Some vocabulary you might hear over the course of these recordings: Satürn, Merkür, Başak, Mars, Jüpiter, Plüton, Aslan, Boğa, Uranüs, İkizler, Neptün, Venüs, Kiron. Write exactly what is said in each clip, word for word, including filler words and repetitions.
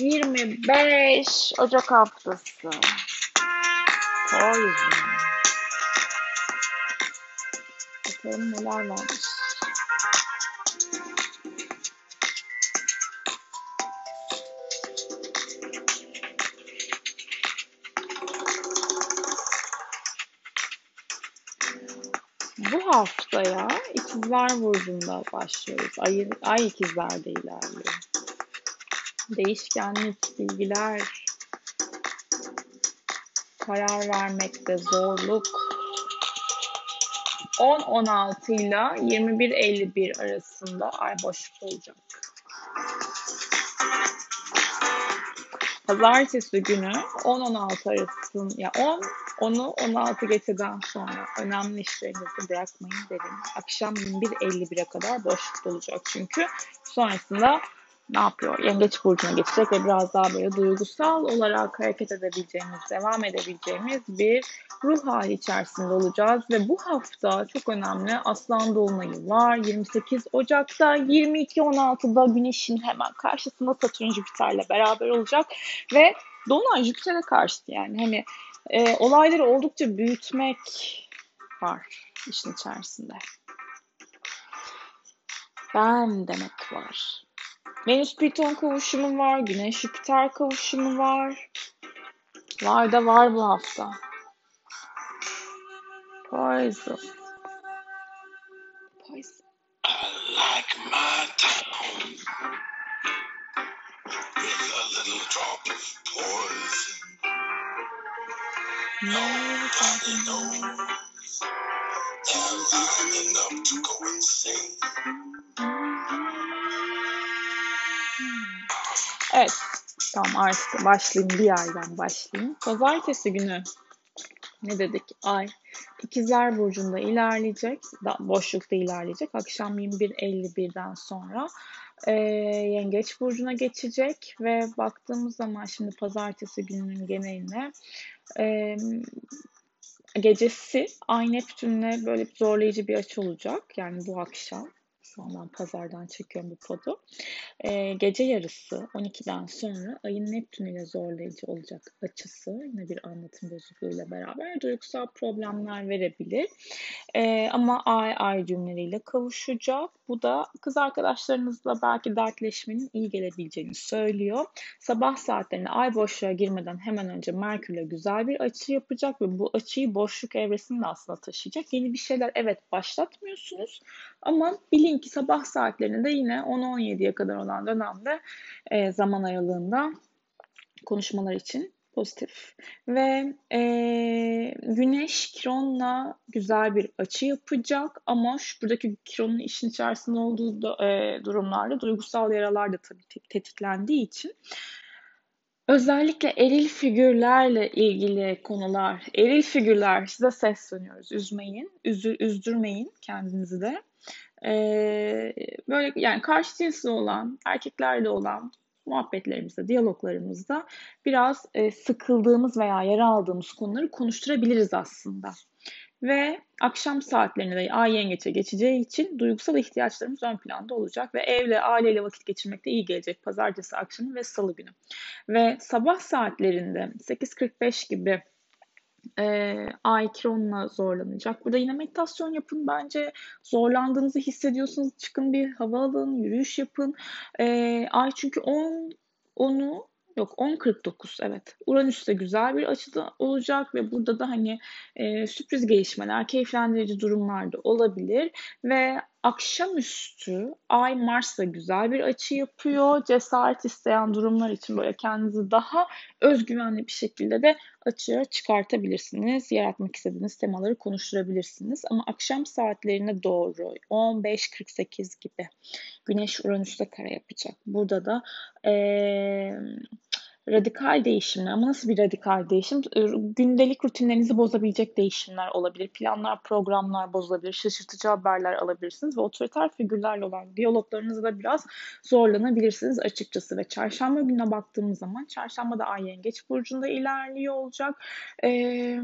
yirmi beş Ocak haftası. Koyun. Bakalım neler varmış. Bu haftaya İkizler burcunda başlıyoruz. Ay, ay ikizlerde ilerliyor. Değişkenlik, bilgiler, karar vermekte zorluk. on on altı ile yirmi bir elli bir arasında ay boşluk olacak. Pazartesi günü on on altı arasında, ya on onu on altı geçeden sonra önemli işlerinizi bırakmayın derim. Akşam yirmi bir elli bire kadar boşluk olacak çünkü sonrasında ne yapıyor? Yengeç burcuna geçecek ve biraz daha böyle duygusal olarak hareket edebileceğimiz, devam edebileceğimiz bir ruh hali içerisinde olacağız. Ve bu hafta çok önemli Aslan dolunayı var. yirmi sekiz Ocak'ta yirmi iki on altıda Güneş'in hemen karşısında Satürn Jüpiter'le beraber olacak. Ve dolunay Jüpiter'e karşı, yani hani e, olayları oldukça büyütmek var işin içerisinde. Ben demek var. Venüs Plüton kavuşumu var. Güneş Jüpiter kavuşumu var. Var da var bu hafta. Poison. Poison. Evet, tamam artık başlayayım, bir yerden başlayayım. Pazartesi günü ne dedik? Ay İkizler burcunda ilerleyecek, boşlukta ilerleyecek. Akşam yirmi bir elli birden sonra e, Yengeç burcuna geçecek ve baktığımız zaman şimdi pazartesi gününün geneline e, gecesi Ay Neptün'le böyle zorlayıcı bir açı olacak. Yani bu akşam. Şu an ben pazardan çekiyorum bu podu. Ee, gece yarısı on ikiden sonra Ay'ın Neptün ile zorlayıcı olacak açısı. Yine bir anlatım bozukluğuyla beraber duygusal problemler verebilir. Ee, ama ay ay cümleleriyle kavuşacak. Bu da kız arkadaşlarınızla belki dertleşmenin iyi gelebileceğini söylüyor. Sabah saatlerinde ay boşluğa girmeden hemen önce Merkür'le güzel bir açı yapacak ve bu açıyı boşluk evresinde aslında taşıyacak. Yeni bir şeyler evet başlatmıyorsunuz ama bilin ki sabah saatlerinde yine on on yediye kadar olan dönemde e, zaman aralığında konuşmalar için pozitif. Ve e, Güneş Kiron'la güzel bir açı yapacak ama şu buradaki Kiron'un işin içerisinde olduğu da, e, durumlarda duygusal yaralar da tabii te- tetiklendiği için özellikle eril figürlerle ilgili konular, eril figürler size sesleniyoruz. Üzmeyin, üzü, üzdürmeyin kendinizi de. Ee, böyle yani karşı cinsle olan, erkeklerle olan muhabbetlerimizde, diyaloglarımızda biraz e, sıkıldığımız veya yara aldığımız konuları konuşturabiliriz aslında. Ve akşam saatlerinde ay yengeçe geçeceği için duygusal ihtiyaçlarımız ön planda olacak ve evle, aileyle vakit geçirmek de iyi gelecek pazartesi akşamı ve salı günü. Ve sabah saatlerinde sekiz kırk beş gibi E, ay Kiron'la zorlanacak. Burada yine meditasyon yapın. Bence zorlandığınızı hissediyorsanız çıkın bir hava alın, yürüyüş yapın. E, ay çünkü on onu yok on kırk dokuz evet. Uranüs'te güzel bir açıda olacak ve burada da hani e, sürpriz gelişmeler, keyiflendirici durumlar da olabilir ve akşamüstü Ay Mars'la güzel bir açı yapıyor. Cesaret isteyen durumlar için böyle kendinizi daha özgüvenli bir şekilde de açığa çıkartabilirsiniz. Yaratmak istediğiniz temaları konuşturabilirsiniz. Ama akşam saatlerine doğru on beş kırk sekiz gibi Güneş Uranüs'te kare yapacak. Burada da ee, radikal değişimler, ama nasıl bir radikal değişim? Gündelik rutinlerinizi bozabilecek değişimler olabilir. Planlar, programlar bozulabilir. Şaşırtıcı haberler alabilirsiniz ve otoriter figürlerle olan diyaloglarınızda biraz zorlanabilirsiniz açıkçası. Ve çarşamba gününe baktığımız zaman çarşamba da Ay Yengeç burcunda ilerliyor olacak. Ee,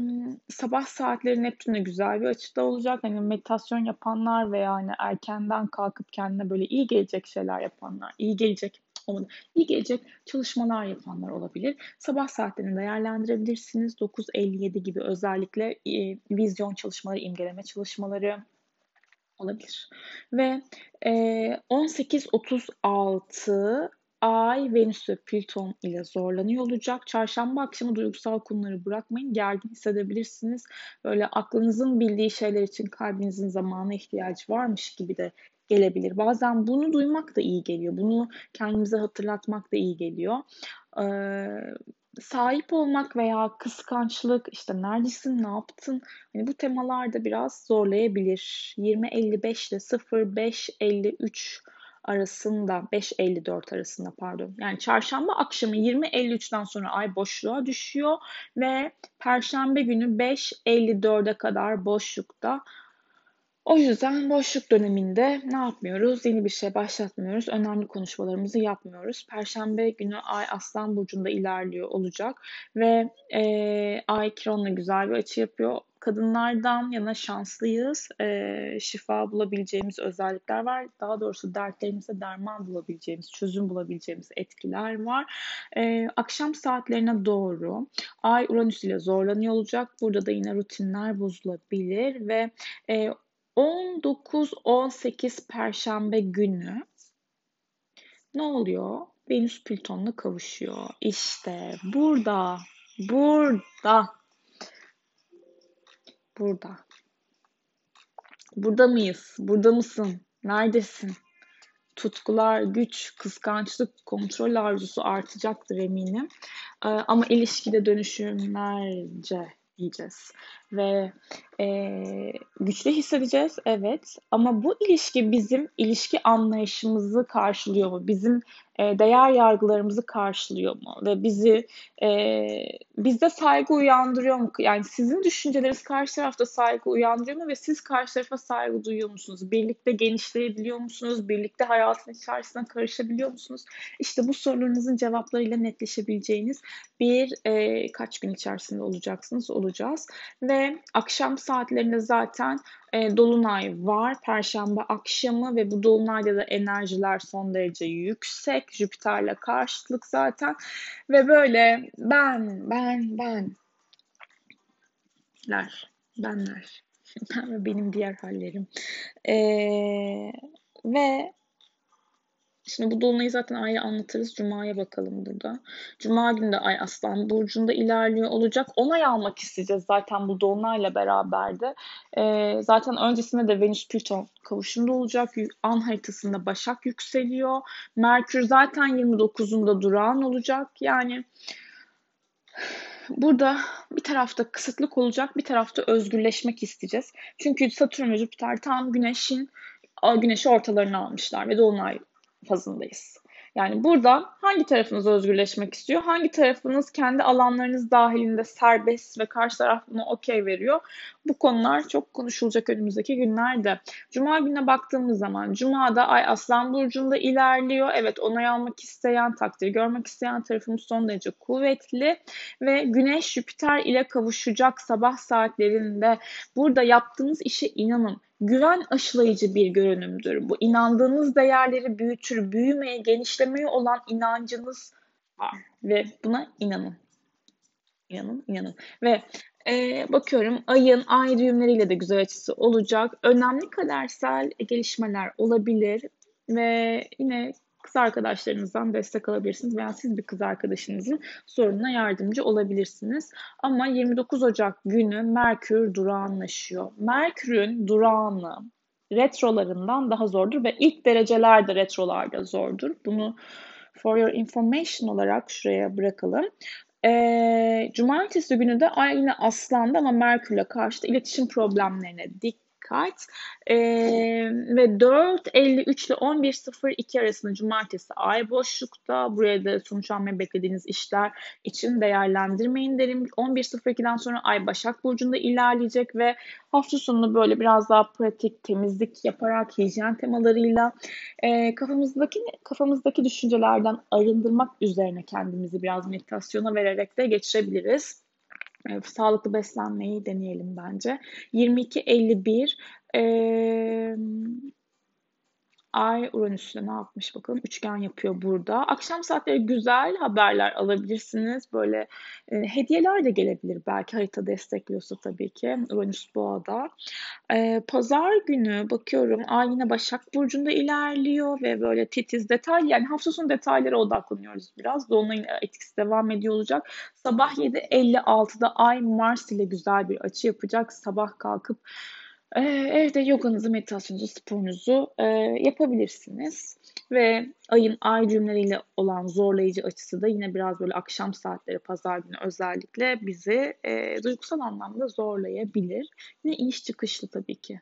sabah saatleri Neptün'de güzel bir açıda olacak. Hani meditasyon yapanlar veya hani erkenden kalkıp kendine böyle iyi gelecek şeyler yapanlar, iyi gelecek olmadı. İyi gelecek çalışmalar yapanlar olabilir. Sabah saatlerini değerlendirebilirsiniz. dokuz elli yedi gibi özellikle e, vizyon çalışmaları, imgeleme çalışmaları olabilir. Ve e, on sekiz otuz altı Ay, Venüs ve Plüton ile zorlanıyor olacak. Çarşamba akşamı duygusal konuları bırakmayın. Gergin hissedebilirsiniz. Böyle aklınızın bildiği şeyler için kalbinizin zamana ihtiyacı varmış gibi de gelebilir. Bazen bunu duymak da iyi geliyor. Bunu kendimize hatırlatmak da iyi geliyor. Ee, sahip olmak veya kıskançlık, işte neredesin, ne yaptın? Yani bu temalarda biraz zorlayabilir. yirmi elli beş ile sıfır beş elli üç arasında, beş elli dört arasında pardon. Yani çarşamba akşamı yirmi elli üçten sonra ay boşluğa düşüyor ve perşembe günü beş elli dörde kadar boşlukta. O yüzden boşluk döneminde ne yapmıyoruz? Yeni bir şey başlatmıyoruz. Önemli konuşmalarımızı yapmıyoruz. Perşembe günü ay Aslan burcunda ilerliyor olacak ve e, ay Kiron'la güzel bir açı yapıyor. Kadınlardan yana şanslıyız. E, şifa bulabileceğimiz özellikler var. Daha doğrusu dertlerimize derman bulabileceğimiz, çözüm bulabileceğimiz etkiler var. E, akşam saatlerine doğru ay Uranüs ile zorlanıyor olacak. Burada da yine rutinler bozulabilir ve e, on dokuz on sekiz Perşembe günü ne oluyor? Venüs Plüton'la kavuşuyor. İşte burada, burada, burada. Burada mıyız? Burada mısın? Neredesin? Tutkular, güç, kıskançlık, kontrol arzusu artacaktır eminim. Ee, ama ilişkide dönüşümlerce diyeceğiz ve e, güçlü hissedeceğiz, evet, ama bu ilişki bizim ilişki anlayışımızı karşılıyor mu? Bizim e, değer yargılarımızı karşılıyor mu? Ve bizi e, bizde saygı uyandırıyor mu? Yani sizin düşünceleriniz karşı tarafta saygı uyandırıyor mu ve siz karşı tarafa saygı duyuyor musunuz? Birlikte genişleyebiliyor musunuz? Birlikte hayatın içerisine karışabiliyor musunuz? İşte bu sorularınızın cevaplarıyla netleşebileceğiniz bir e, kaç gün içerisinde olacaksınız olacağız ve akşam saatlerinde zaten e, dolunay var. Perşembe akşamı ve bu dolunayda da enerjiler son derece yüksek. Jüpiter'le karşıtlık zaten ve böyle ben, ben, ben, ler, benler, ben ve benim diğer hallerim. E, ve şimdi bu dolunayı zaten ayrı anlatırız. Cuma'ya bakalım burada. Cuma günü de ay Aslan burcunda ilerliyor olacak. Onay almak isteyeceğiz zaten bu dolunayla beraber de. Ee, zaten öncesinde de Venüs Plüton kavuşumda olacak. An haritasında Başak yükseliyor. Merkür zaten yirmi dokuzunda durağan olacak. Yani burada bir tarafta kısıtlık olacak, bir tarafta özgürleşmek isteyeceğiz. Çünkü Satürn ve Jüpiter tam güneşin güneşi ortalarına almışlar ve dolunay fazındayız. Yani burada hangi tarafınız özgürleşmek istiyor? Hangi tarafınız kendi alanlarınız dahilinde serbest ve karşı taraf buna okey veriyor? Bu konular çok konuşulacak önümüzdeki günlerde. Cuma gününe baktığımız zaman Cuma'da ay Aslan burcunda ilerliyor. Evet, onay almak isteyen, takdir görmek isteyen tarafımız son derece kuvvetli ve Güneş Jüpiter ile kavuşacak sabah saatlerinde. Burada yaptığınız işe inanın. Güven aşılayıcı bir görünümdür. Bu inandığınız değerleri büyütür, büyümeye, genişlemeye olan inancınız var ve buna inanın. İnanın, inanın. Ve e, bakıyorum ayın ay düğümleriyle de güzel açısı olacak. Önemli kadersel gelişmeler olabilir ve yine kız arkadaşlarınızdan destek alabilirsiniz veya siz bir kız arkadaşınızın sorununa yardımcı olabilirsiniz. Ama yirmi dokuz Ocak günü Merkür durağanlaşıyor. Merkür'ün durağanı retrolarından daha zordur ve ilk derecelerde retrolarda zordur. Bunu for your information olarak şuraya bırakalım. Ee, Cumartesi günü de ay yine Aslan'da ama Merkür'le karşıtı iletişim problemlerine dikkat. Ee, ve dört elli üç ile on bir sıfır iki arasında cumartesi ay boşlukta. Buraya da sonuçlanmayı beklediğiniz işler için değerlendirmeyin derim. on bir sıfır ikiden sonra ay Başak burcunda ilerleyecek ve hafta sonunu böyle biraz daha pratik temizlik yaparak hijyen temalarıyla e, kafamızdaki kafamızdaki düşüncelerden arındırmak üzerine kendimizi biraz meditasyona vererek de geçirebiliriz. Sağlıklı beslenmeyi deneyelim bence. yirmi iki elli bir e, Ay Uranüs'le ne yapmış bakalım? Üçgen yapıyor burada. Akşam saatleri güzel haberler alabilirsiniz. Böyle e, hediyeler de gelebilir. Belki harita destekliyorsa tabii ki. Uranüs Boğa'da. E, Pazar günü bakıyorum. Ay yine Başak Burcu'nda ilerliyor ve böyle titiz detay. Yani hafta sonu detaylara odaklanıyoruz biraz. Dolunay'ın etkisi devam ediyor olacak. Sabah yedi elli altıda Ay Mars ile güzel bir açı yapacak. Sabah kalkıp Ee, evde yoganızı, meditasyonunuzu, sporunuzu e, yapabilirsiniz. Ve ayın ay cümleleriyle olan zorlayıcı açısı da yine biraz böyle akşam saatleri, pazar günü özellikle bizi e, duygusal anlamda zorlayabilir. Yine iniş çıkışlı tabii ki.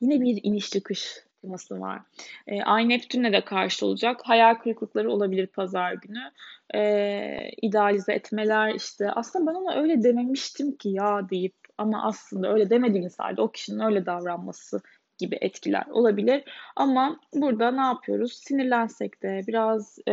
Yine bir iniş çıkış teması var. E, ay Neptün'le de karşı olacak. Hayal kırıklıkları olabilir pazar günü. E, idealize etmeler işte. Aslında ben ona öyle dememiştim ki ya deyip ama aslında öyle demediğiniz halde o kişinin öyle davranması gibi etkiler olabilir. Ama burada ne yapıyoruz? Sinirlensek de biraz e,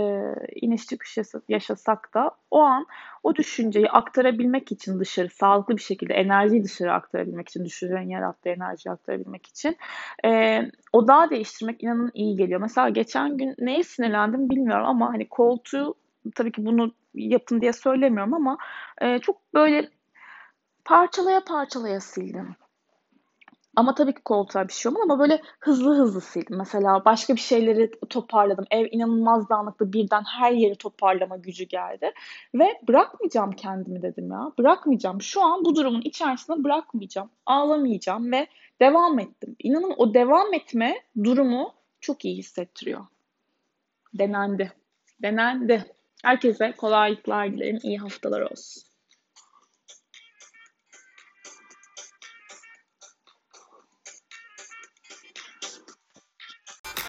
iniş çıkış yaşasak da o an o düşünceyi aktarabilmek için dışarı, sağlıklı bir şekilde enerjiyi dışarı aktarabilmek için, düşüncenin yarattığı enerjiyi aktarabilmek için e, odağı değiştirmek inanın iyi geliyor. Mesela geçen gün neye sinirlendim bilmiyorum ama hani koltuğu, tabii ki bunu yapın diye söylemiyorum ama e, çok böyle parçalaya parçalaya sildim. Ama tabii ki koltuğa bir şey olmadı ama böyle hızlı hızlı sildim. Mesela başka bir şeyleri toparladım. Ev inanılmaz dağınıklı, birden her yeri toparlama gücü geldi. Ve bırakmayacağım kendimi dedim ya. Bırakmayacağım. Şu an bu durumun içerisinde bırakmayacağım. Ağlamayacağım ve devam ettim. İnanın o devam etme durumu çok iyi hissettiriyor. Denendi. Denendi. Herkese kolaylıklar dilerim. İyi haftalar olsun.